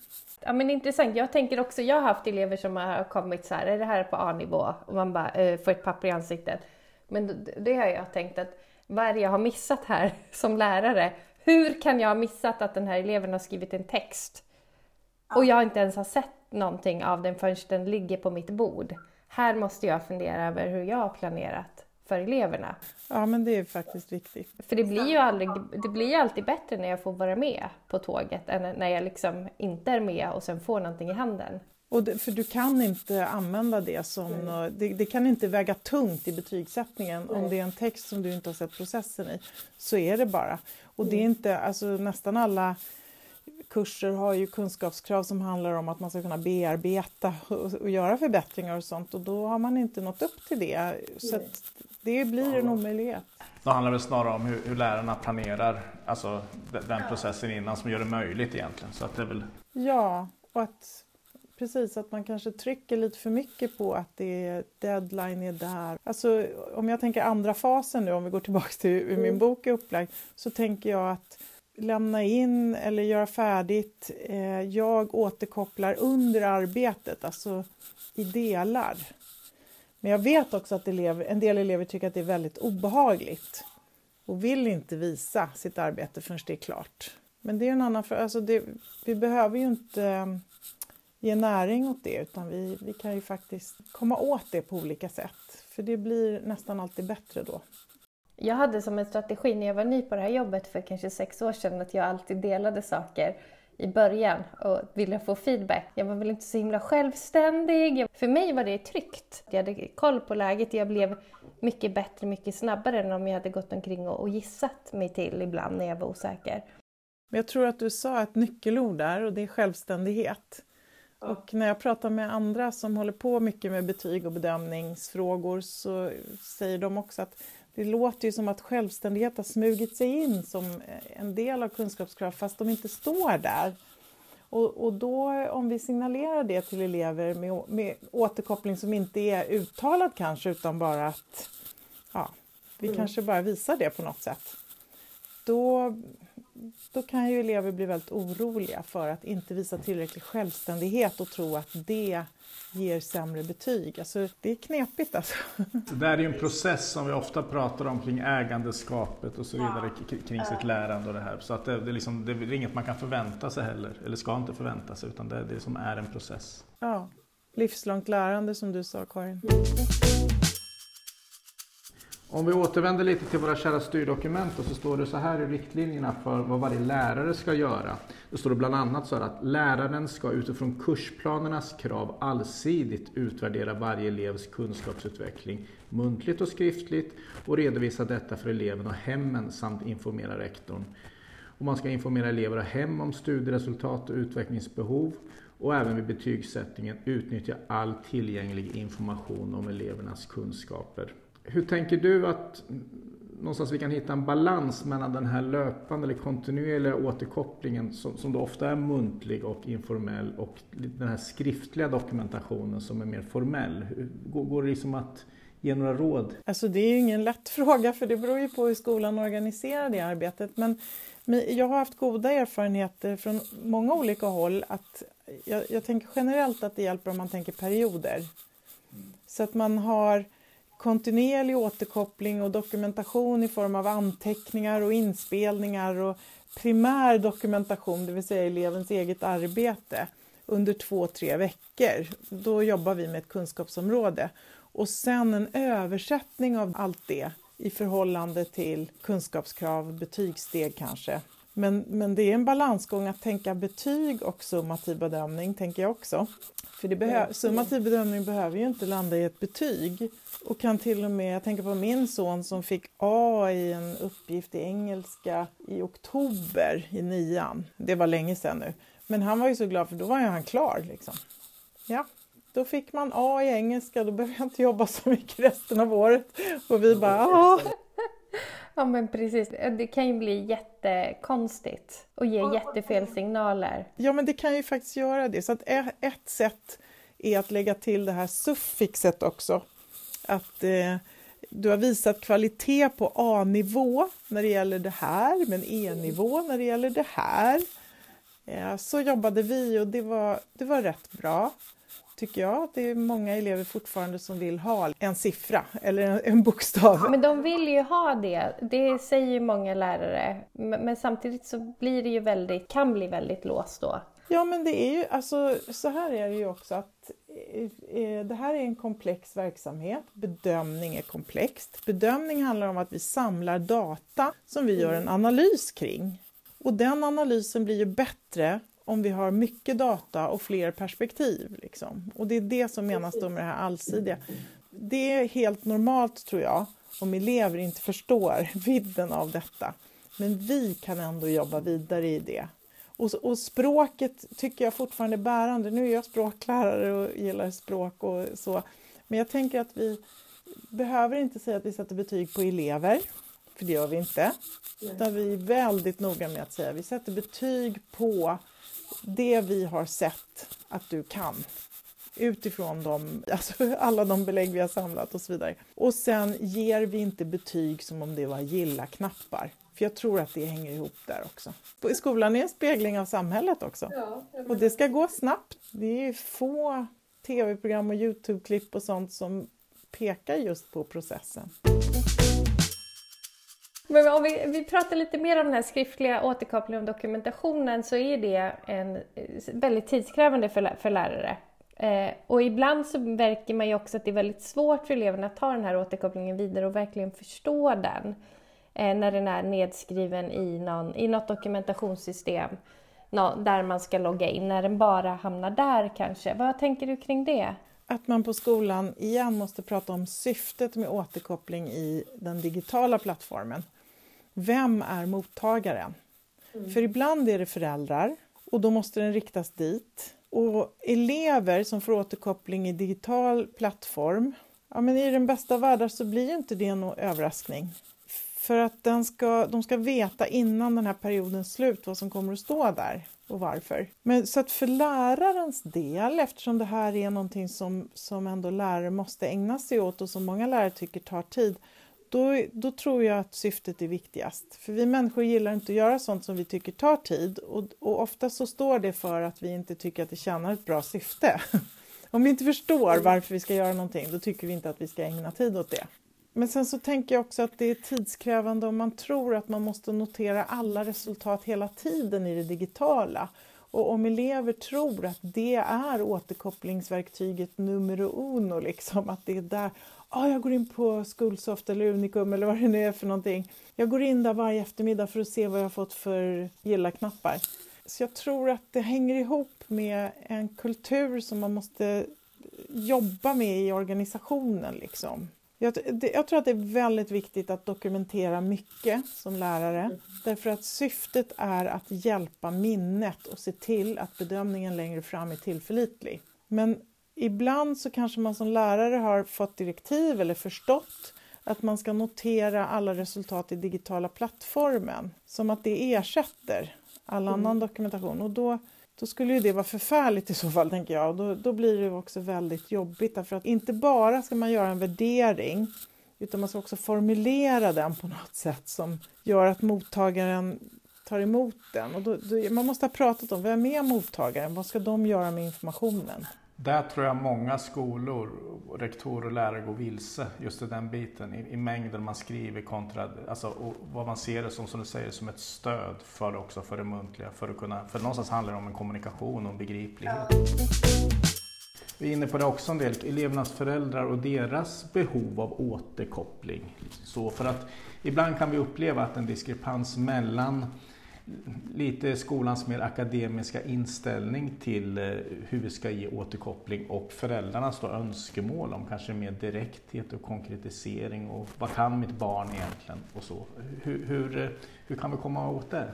Ja men intressant, jag tänker också, jag har haft elever som har kommit så här, är det här på A-nivå? Och man bara eh, får ett papper i ansiktet. Men det, det har jag tänkt att vad är det jag har missat här som lärare? Hur kan jag ha missat att den här eleven har skrivit en text och jag inte ens har sett någonting av den förrän den ligger på mitt bord? Här måste jag fundera över hur jag har planerat för eleverna. Ja, men det är faktiskt viktigt. För det blir ju aldrig, det blir alltid bättre när jag får vara med på tåget än när jag liksom inte är med och sen får någonting i handen. Och det, för du kan inte använda det som... Mm. Det, det kan inte väga tungt i betygssättningen. Mm. Om det är en text som du inte har sett processen i, så är det bara. Och mm. det är inte... Alltså, nästan alla kurser har ju kunskapskrav som handlar om att man ska kunna bearbeta och, och göra förbättringar och sånt. Och då har man inte nått upp till det. Så mm. att det blir en omöjlighet. Det handlar väl snarare om hur, hur lärarna planerar, alltså den processen innan, som gör det möjligt egentligen. Så att det är väl... Ja, och att... Precis, att man kanske trycker lite för mycket på att det är deadline är där. Alltså om jag tänker andra fasen nu, om vi går tillbaka till hur min bok är upplagd, så tänker jag att lämna in eller göra färdigt. Eh, jag återkopplar under arbetet, alltså i delar. Men jag vet också att elever, en del elever tycker att det är väldigt obehagligt och vill inte visa sitt arbete förrän det är klart. Men det är en annan för, alltså det, vi behöver ju inte... ge näring åt det, utan vi, vi kan ju faktiskt komma åt det på olika sätt. För det blir nästan alltid bättre då. Jag hade som en strategi när jag var ny på det här jobbet för kanske sex år sedan att jag alltid delade saker i början och ville få feedback. Jag var väl inte så himla självständig. För mig var det tryggt. Jag hade koll på läget. Jag blev mycket bättre, mycket snabbare än om jag hade gått omkring och gissat mig till ibland när jag var osäker. Men jag tror att du sa ett nyckelord där, och det är självständighet. Och när jag pratar med andra som håller på mycket med betyg och bedömningsfrågor, så säger de också att det låter ju som att självständighet har smugit sig in som en del av kunskapskrav, fast de inte står där. Och, och då om vi signalerar det till elever med, med återkoppling som inte är uttalad kanske, utan bara att ja, vi mm. kanske bara visar det på något sätt. Då... Då kan ju elever bli väldigt oroliga för att inte visa tillräcklig självständighet och tro att det ger sämre betyg. Alltså det är knepigt alltså. Det här är ju en process som vi ofta pratar om kring ägandeskapet och så vidare kring sitt lärande och det här. Så att det, det, är liksom, det är inget man kan förvänta sig heller, eller ska inte förvänta sig, utan det är det som är en process. Ja, livslångt lärande som du sa, Karin. Om vi återvänder lite till våra kära styrdokument, så står det så här i riktlinjerna för vad varje lärare ska göra. Det står det bland annat så här att läraren ska utifrån kursplanernas krav allsidigt utvärdera varje elevs kunskapsutveckling muntligt och skriftligt och redovisa detta för eleven och hemmen samt informera rektorn. Och man ska informera elever och hem om studieresultat och utvecklingsbehov, och även vid betygssättningen utnyttja all tillgänglig information om elevernas kunskaper. Hur tänker du att någonstans vi kan hitta en balans mellan den här löpande eller kontinuerliga återkopplingen som, som då ofta är muntlig och informell, och den här skriftliga dokumentationen som är mer formell? Går, går det liksom att ge några råd? Alltså det är ju ingen lätt fråga, för det beror ju på hur skolan organiserar det arbetet. Men, men jag har haft goda erfarenheter från många olika håll. Att, jag, jag tänker generellt att det hjälper om man tänker perioder. Så att man har... kontinuerlig återkoppling och dokumentation i form av anteckningar och inspelningar och primär dokumentation, det vill säga elevens eget arbete, under två, tre veckor. Då jobbar vi med ett kunskapsområde. Och sen en översättning av allt det i förhållande till kunskapskrav, betygssteg kanske. Men, men det är en balansgång att tänka betyg och summativ bedömning, tänker jag också. För det behö- summativ bedömning behöver ju inte landa i ett betyg. Och kan till och med, jag tänker på min son som fick A i en uppgift i engelska i oktober i nian. Det var länge sedan nu. Men han var ju så glad, för då var ju han klar liksom. Ja, då fick man A i engelska, då behöver jag inte jobba så mycket resten av året. Och vi bara, ja. Ja men precis, det kan ju bli jättekonstigt och ge jättefel signaler. Ja men det kan ju faktiskt göra det. Så att ett sätt är att lägga till det här suffixet också. Att eh, du har visat kvalitet på A-nivå när det gäller det här, men E-nivå när det gäller det här. Eh, så jobbade vi, och det var, det var rätt bra. Tycker jag att det är många elever fortfarande som vill ha en siffra eller en, en bokstav. Men de vill ju ha det. Det säger ju många lärare. Men, men samtidigt så blir det ju väldigt, kan bli väldigt låst då. Ja men det är ju, alltså så här är det ju också att eh, det här är en komplex verksamhet. Bedömning är komplext. Bedömning handlar om att vi samlar data som vi gör en analys kring. Och den analysen blir ju bättre om vi har mycket data och fler perspektiv. Liksom. Och det är det som menas då med det här allsidiga. Det är helt normalt, tror jag, om elever inte förstår vidden av detta. Men vi kan ändå jobba vidare i det. Och, och språket tycker jag fortfarande är bärande. Nu är jag språklärare och gillar språk och så. Men jag tänker att vi behöver inte säga att vi sätter betyg på elever. För det gör vi inte. Utan vi är väldigt noga med att säga att vi sätter betyg på det vi har sett att du kan. Utifrån de, alltså alla de belägg vi har samlat och så vidare. Och sen ger vi inte betyg som om det var gilla-knappar. För jag tror att det hänger ihop där också. Skolan är en spegling av samhället också. Ja, och det ska gå snabbt. Det är få tv-program och YouTube-klipp och sånt som pekar just på processen. Men om vi, vi pratar lite mer om den här skriftliga återkopplingen och dokumentationen, så är det en, väldigt tidskrävande för, för lärare. Eh, och ibland så märker man ju också att det är väldigt svårt för eleverna att ta den här återkopplingen vidare och verkligen förstå den. Eh, när den är nedskriven i, någon, i något dokumentationssystem nå, där man ska logga in, när den bara hamnar där kanske. Vad tänker du kring det? Att man på skolan igen måste prata om syftet med återkoppling i den digitala plattformen. Vem är mottagaren? Mm. För ibland är det föräldrar och då måste den riktas dit. Och elever som får återkoppling i digital plattform, ja, men i den bästa världen så blir ju inte det någon överraskning. För att den ska, de ska veta innan den här periodens slut vad som kommer att stå där och varför. Men så att för lärarens del, eftersom det här är någonting som, som ändå lärare måste ägna sig åt och som många lärare tycker tar tid, då, då tror jag att syftet är viktigast. För vi människor gillar inte att göra sånt som vi tycker tar tid, och, och ofta så står det för att vi inte tycker att det tjänar ett bra syfte. Om vi inte förstår varför vi ska göra någonting, då tycker vi inte att vi ska ägna tid åt det. Men sen så tänker jag också att det är tidskrävande om man tror att man måste notera alla resultat hela tiden i det digitala. Och om elever tror att det är återkopplingsverktyget numero uno, liksom, att det är där, ah, jag går in på Skolsoft eller Unicum eller vad det nu är för någonting. Jag går in där varje eftermiddag för att se vad jag har fått för gilla-knappar. Så jag tror att det hänger ihop med en kultur som man måste jobba med i organisationen, liksom. Jag, det, jag tror att det är väldigt viktigt att dokumentera mycket som lärare. Därför att syftet är att hjälpa minnet och se till att bedömningen längre fram är tillförlitlig. Men ibland så kanske man som lärare har fått direktiv eller förstått att man ska notera alla resultat i digitala plattformen. Som att det ersätter all annan mm. dokumentation. Och då... Då skulle ju det vara förfärligt i så fall, tänker jag. Och då, då blir det också väldigt jobbigt. Därför att inte bara ska man göra en värdering, utan man ska också formulera den på något sätt som gör att mottagaren tar emot den. Och då, då, man måste ha pratat om, vem är mottagaren? Vad ska de göra med informationen? Där tror jag många skolor, rektorer och lärare går vilse just i den biten. I, i mängden man skriver kontra, alltså, och vad man ser det som, som du säger, som ett stöd för också för det muntliga. För att kunna, för någonstans handlar det om en kommunikation och en begriplighet. Vi är inne på det också en del, elevernas föräldrar och deras behov av återkoppling. Så för att ibland kan vi uppleva att en diskrepans mellan lite skolans mer akademiska inställning till hur vi ska ge återkoppling och föräldrarnas då önskemål om kanske mer direkthet och konkretisering och vad kan mitt barn egentligen och så. Hur, hur, hur kan vi komma åt det?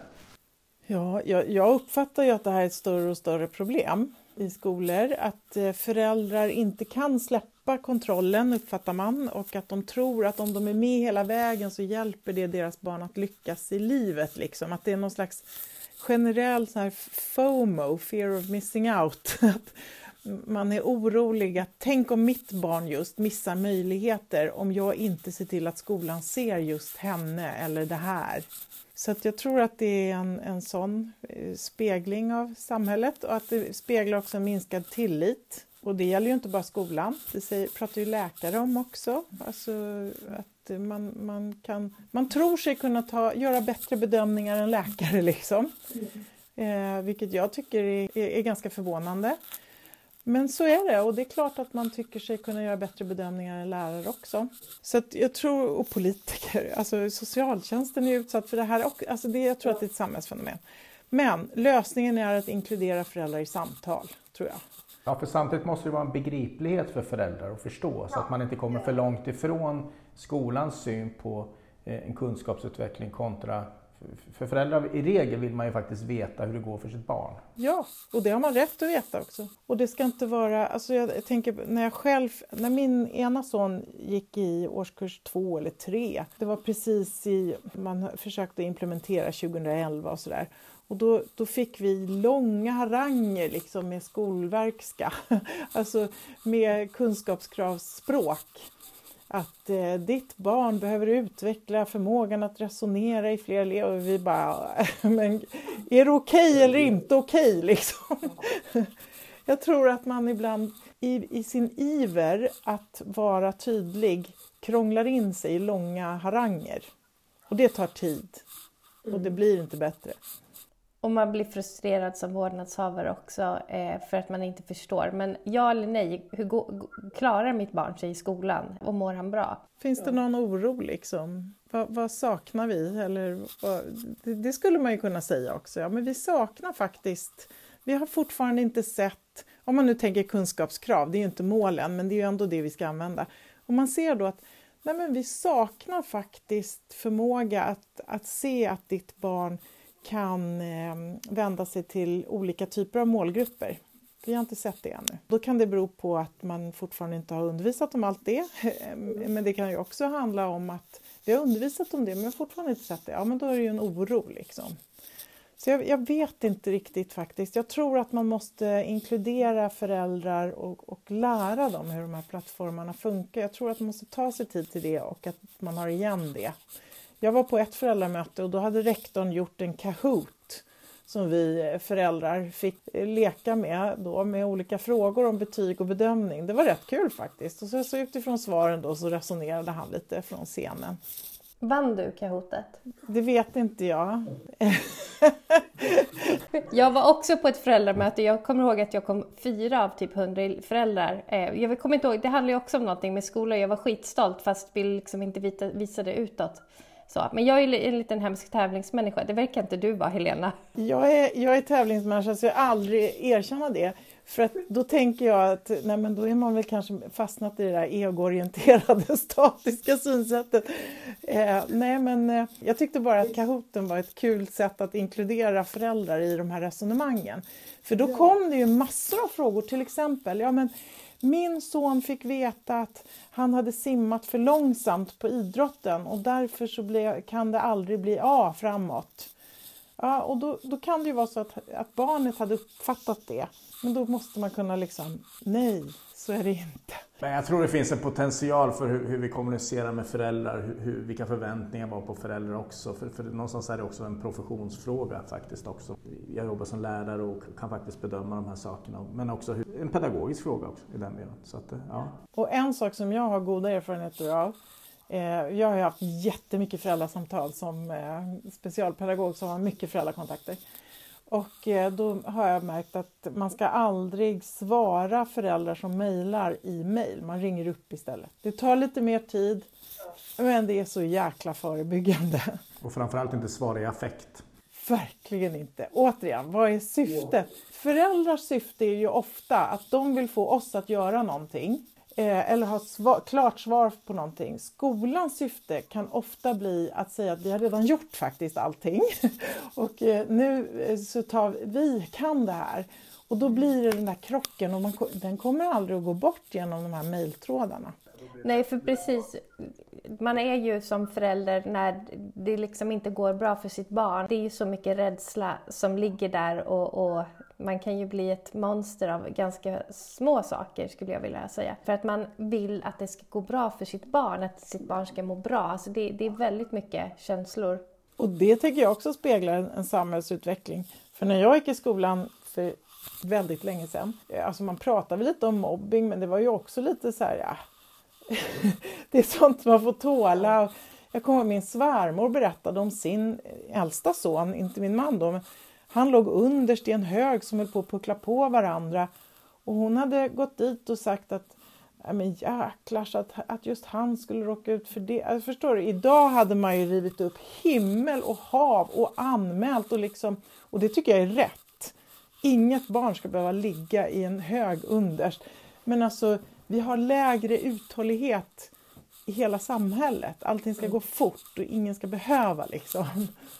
Ja, jag, jag uppfattar ju att det här är ett större och större problem i skolor. Att föräldrar inte kan släppa kontrollen, uppfattar man, och att de tror att om de är med hela vägen så hjälper det deras barn att lyckas i livet. Liksom. Att det är någon slags generell så här FOMO, fear of missing out. Att man är orolig att tänk om mitt barn just missar möjligheter om jag inte ser till att skolan ser just henne eller det här. Så att jag tror att det är en, en sån spegling av samhället, och att det speglar också minskad tillit. Och det gäller ju inte bara skolan, det säger, pratar ju läkare om också. Alltså att man, man, kan, man tror sig kunna ta, göra bättre bedömningar än läkare, liksom. Mm. Eh, vilket jag tycker är, är, är ganska förvånande. Men så är det, och det är klart att man tycker sig kunna göra bättre bedömningar än lärare också. Så att jag tror, och politiker, alltså socialtjänsten är utsatt för det här också. Alltså det, jag tror att det är ett samhällsfenomen. Men lösningen är att inkludera föräldrar i samtal, tror jag. Ja, för samtidigt måste det vara en begriplighet för föräldrar att förstå, så att man inte kommer för långt ifrån skolans syn på en kunskapsutveckling kontra... För föräldrar i regel vill man ju faktiskt veta hur det går för sitt barn. Ja, och det har man rätt att veta också. Och det ska inte vara, alltså jag tänker när jag själv, när min ena son gick i årskurs två eller tre. Det var precis i, man försökte implementera tjugoelva och sådär. Och då, då fick vi långa haranger liksom med skolverkska, alltså med kunskapskravsspråk. Att eh, ditt barn behöver utveckla förmågan att resonera i fler elever. Och vi bara, men är det okej okay eller inte okej okay, liksom? Jag tror att man ibland i, i sin iver att vara tydlig krånglar in sig i långa haranger. Och det tar tid. Och det blir inte bättre. Och man blir frustrerad som vårdnadshavare också eh, för att man inte förstår. Men ja eller nej, hur go- klarar mitt barn sig i skolan och mår han bra? Finns det någon oro liksom? Vad, vad saknar vi? Eller, vad, det, det skulle man ju kunna säga också. Ja, men vi saknar faktiskt, vi har fortfarande inte sett, om man nu tänker kunskapskrav, det är ju inte målen men det är ju ändå det vi ska använda. Och man ser då att nej, men vi saknar faktiskt förmåga att, att se att ditt barn kan vända sig till olika typer av målgrupper. Vi har inte sett det ännu. Då kan det bero på att man fortfarande inte har undervisat om allt det. Men det kan ju också handla om att vi har undervisat om det men fortfarande inte sett det. Ja, men då är det ju en oro liksom. Så jag, jag vet inte riktigt faktiskt. Jag tror att man måste inkludera föräldrar och, och lära dem hur de här plattformarna funkar. Jag tror att man måste ta sig tid till det och att man har igen det. Jag var på ett föräldramöte och då hade rektorn gjort en Kahoot som vi föräldrar fick leka med då, med olika frågor om betyg och bedömning. Det var rätt kul faktiskt. Och så, så utifrån svaren då så resonerade han lite från scenen. Vann du Kahootet? Det vet inte jag. Jag var också på ett föräldramöte. Jag kommer ihåg att jag kom fyra av typ hundra föräldrar. Jag kommer inte ihåg, det handlade ju också om någonting med skolan. Jag var skitstolt fast vi liksom inte visade utåt. Så, men jag är en liten hemsk tävlingsmänniska. Det verkar inte du vara, Helena. Jag är, jag är tävlingsmänniska så jag aldrig erkänner det. För att då tänker jag att nej, men då är man väl kanske fastnat i det där egoorienterade statiska synsättet. Eh, nej men eh, jag tyckte bara att Kahooten var ett kul sätt att inkludera föräldrar i de här resonemangen. För då kom det ju massor av frågor, till exempel. Ja, men min son fick veta att han hade simmat för långsamt på idrotten och därför så ble, kan det aldrig bli A framåt. Ja, och då, då kan det ju vara så att, att barnet hade uppfattat det. Men då måste man kunna liksom, nej, så är det inte. Men jag tror det finns en potential för hur, hur vi kommunicerar med föräldrar, hur, hur, vilka förväntningar var på föräldrar också. För, för någonstans är det också en professionsfråga faktiskt också. Jag jobbar som lärare och kan faktiskt bedöma de här sakerna. Men också hur, en pedagogisk fråga också i den delen. Så att, ja. Och en sak som jag har goda erfarenheter av. Jag har haft jättemycket föräldrasamtal som specialpedagog som har mycket föräldrakontakter. Och då har jag märkt att man ska aldrig svara föräldrar som mejlar i mejl. Man ringer upp istället. Det tar lite mer tid, men det är så jäkla förebyggande. Och framförallt inte svara i affekt. Verkligen inte. Återigen, vad är syftet? Föräldrars syfte är ju ofta att de vill få oss att göra någonting. Eller ha svar, klart svar på någonting. Skolans syfte kan ofta bli att säga att vi har redan gjort faktiskt allting. Och nu så tar vi, kan det här. Och då blir det den där krocken och man, den kommer aldrig att gå bort genom de här mejltrådarna. Nej, för precis. Man är ju som förälder när det liksom inte går bra för sitt barn. Det är ju så mycket rädsla som ligger där och... och... Man kan ju bli ett monster av ganska små saker, skulle jag vilja säga. För att man vill att det ska gå bra för sitt barn, att sitt barn ska må bra. Alltså det, det är väldigt mycket känslor. Och det tycker jag också speglar en, en samhällsutveckling. För när jag gick i skolan för väldigt länge sedan, alltså man pratade lite om mobbing, men det var ju också lite så här, ja, det är sånt man får tåla. Jag kommer min svärmor berättade om sin äldsta son, inte min man då, men han låg underst i en hög som höll på att puckla på varandra. Och hon hade gått dit och sagt att ja, men jäklar, så att, att just han skulle råka ut för det. Alltså, förstår du, idag hade man ju rivit upp himmel och hav och anmält och liksom, och det tycker jag är rätt. Inget barn ska behöva ligga i en hög underst. Men alltså, vi har lägre uthållighet i hela samhället. Allting ska gå fort och ingen ska behöva liksom.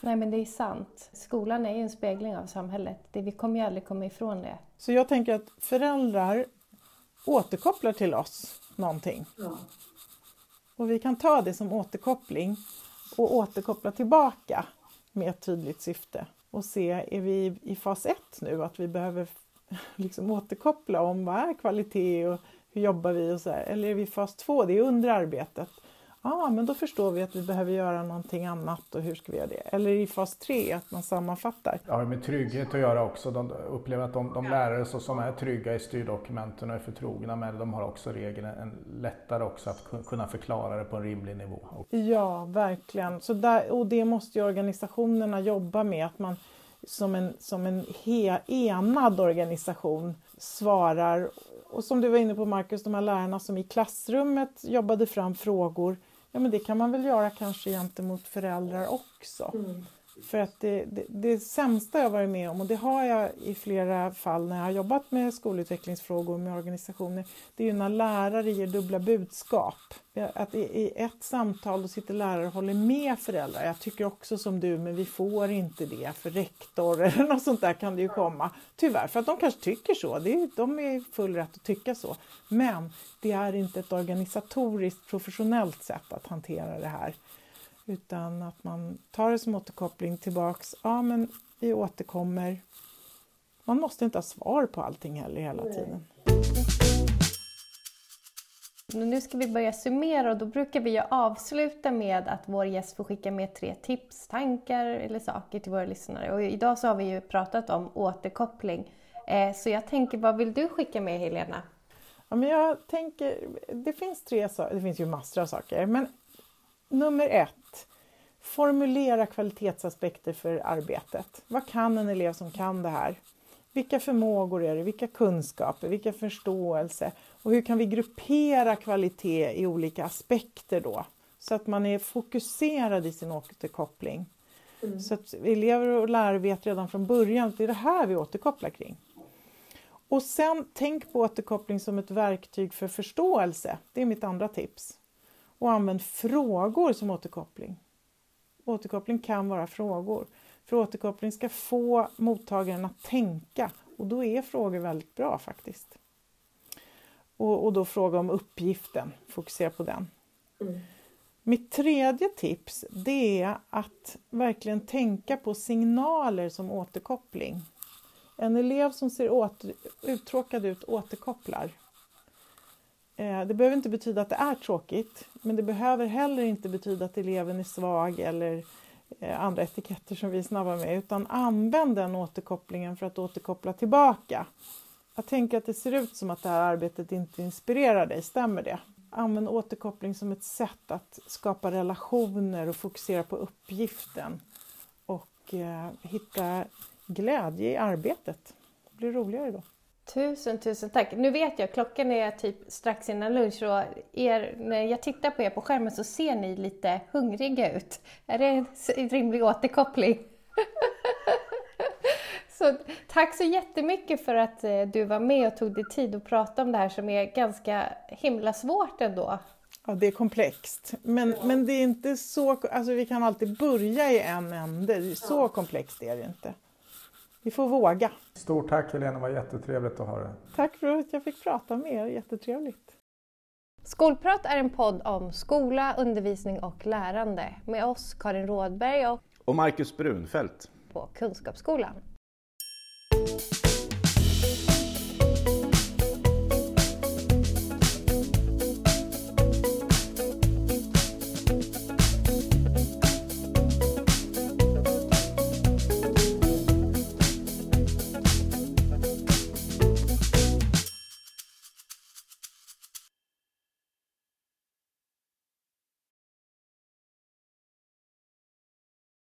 Nej, men det är sant. Skolan är ju en spegling av samhället. Det, vi kommer ju aldrig komma ifrån det. Så jag tänker att föräldrar återkopplar till oss någonting. Ja. Och vi kan ta det som återkoppling och återkoppla tillbaka med ett tydligt syfte. Och se, är vi i fas ett nu? Att vi behöver liksom återkoppla om vad är kvalitet och hur jobbar vi och så här. Eller är vi i fas två? Det är under arbetet. Ja, ah, men då förstår vi att vi behöver göra någonting annat och hur ska vi göra det? Eller i fas tre att man sammanfattar. Ja, med trygghet att göra också. De upplever att de, de lärare så, som är trygga i styrdokumenten och är förtrogna med det, de har också reglerna en lättare också att kunna förklara det på en rimlig nivå. Ja, verkligen. Så där, och det måste ju organisationerna jobba med, att man som en, som en he, enad organisation svarar. Och som du var inne på, Marcus, de här lärarna som i klassrummet jobbade fram frågor. Ja, men det kan man väl göra kanske gentemot föräldrar också. Mm. För att det, det, det sämsta jag varit med om, och det har jag i flera fall när jag har jobbat med skolutvecklingsfrågor och med organisationer. Det är ju när lärare ger dubbla budskap. Att i, i ett samtal då sitter lärare och håller med föräldrar. Jag tycker också som du, men vi får inte det för rektor eller något sånt där kan det ju komma. Tyvärr, för att de kanske tycker så. Det är, de är full rätt att tycka så. Men det är inte ett organisatoriskt professionellt sätt att hantera det här. Utan att man tar det som återkoppling tillbaks. Ja, men vi återkommer. Man måste inte ha svar på allting heller hela tiden. Nu ska vi börja summera, och då brukar vi ju avsluta med att vår gäst får skicka med tre tips, tankar eller saker till våra lyssnare. Och idag så har vi ju pratat om återkoppling. Så jag tänker, vad vill du skicka med, Helena? Ja, men jag tänker, det finns tre saker, det finns ju massor av saker, men nummer ett, formulera kvalitetsaspekter för arbetet. Vad kan en elev som kan det här? Vilka förmågor är det? Vilka kunskaper? Vilka förståelse? Och hur kan vi gruppera kvalitet i olika aspekter då? Så att man är fokuserad i sin återkoppling. Mm. Så att elever och lärare vet redan från början att det är det här vi återkopplar kring. Och sen tänk på återkoppling som ett verktyg för förståelse. Det är mitt andra tips. Och använd frågor som återkoppling. Återkoppling kan vara frågor. För återkoppling ska få mottagaren att tänka. Och då är frågor väldigt bra faktiskt. Och, och då fråga om uppgiften. Fokusera på den. Mm. Mitt tredje tips, det är att verkligen tänka på signaler som återkoppling. En elev som ser åter, uttråkad ut återkopplar. Det behöver inte betyda att det är tråkigt, men det behöver heller inte betyda att eleven är svag eller andra etiketter som vi är snabba med, utan använd den återkopplingen för att återkoppla tillbaka. Jag tänker att det ser ut som att det här arbetet inte inspirerar dig, stämmer det? Använd återkoppling som ett sätt att skapa relationer och fokusera på uppgiften och hitta glädje i arbetet. Det blir roligare då. Tusen, tusen tack. Nu vet jag, klockan är typ strax innan lunch, och er, när jag tittar på er på skärmen så ser ni lite hungriga ut. Är det en rimlig återkoppling? Så tack så jättemycket för att du var med och tog dig tid att prata om det här som är ganska himla svårt ändå. Ja, det är komplext. Men, ja. men det är inte så, alltså vi kan alltid börja i en ände. Så ja. komplext är det inte. Vi får våga. Stort tack, Helena, det var jättetrevligt att ha det. Tack för att jag fick prata med er, jättetrevligt. Skolprat är en podd om skola, undervisning och lärande. Med oss Karin Rådberg och, och Marcus Brunfeldt på Kunskapsskolan.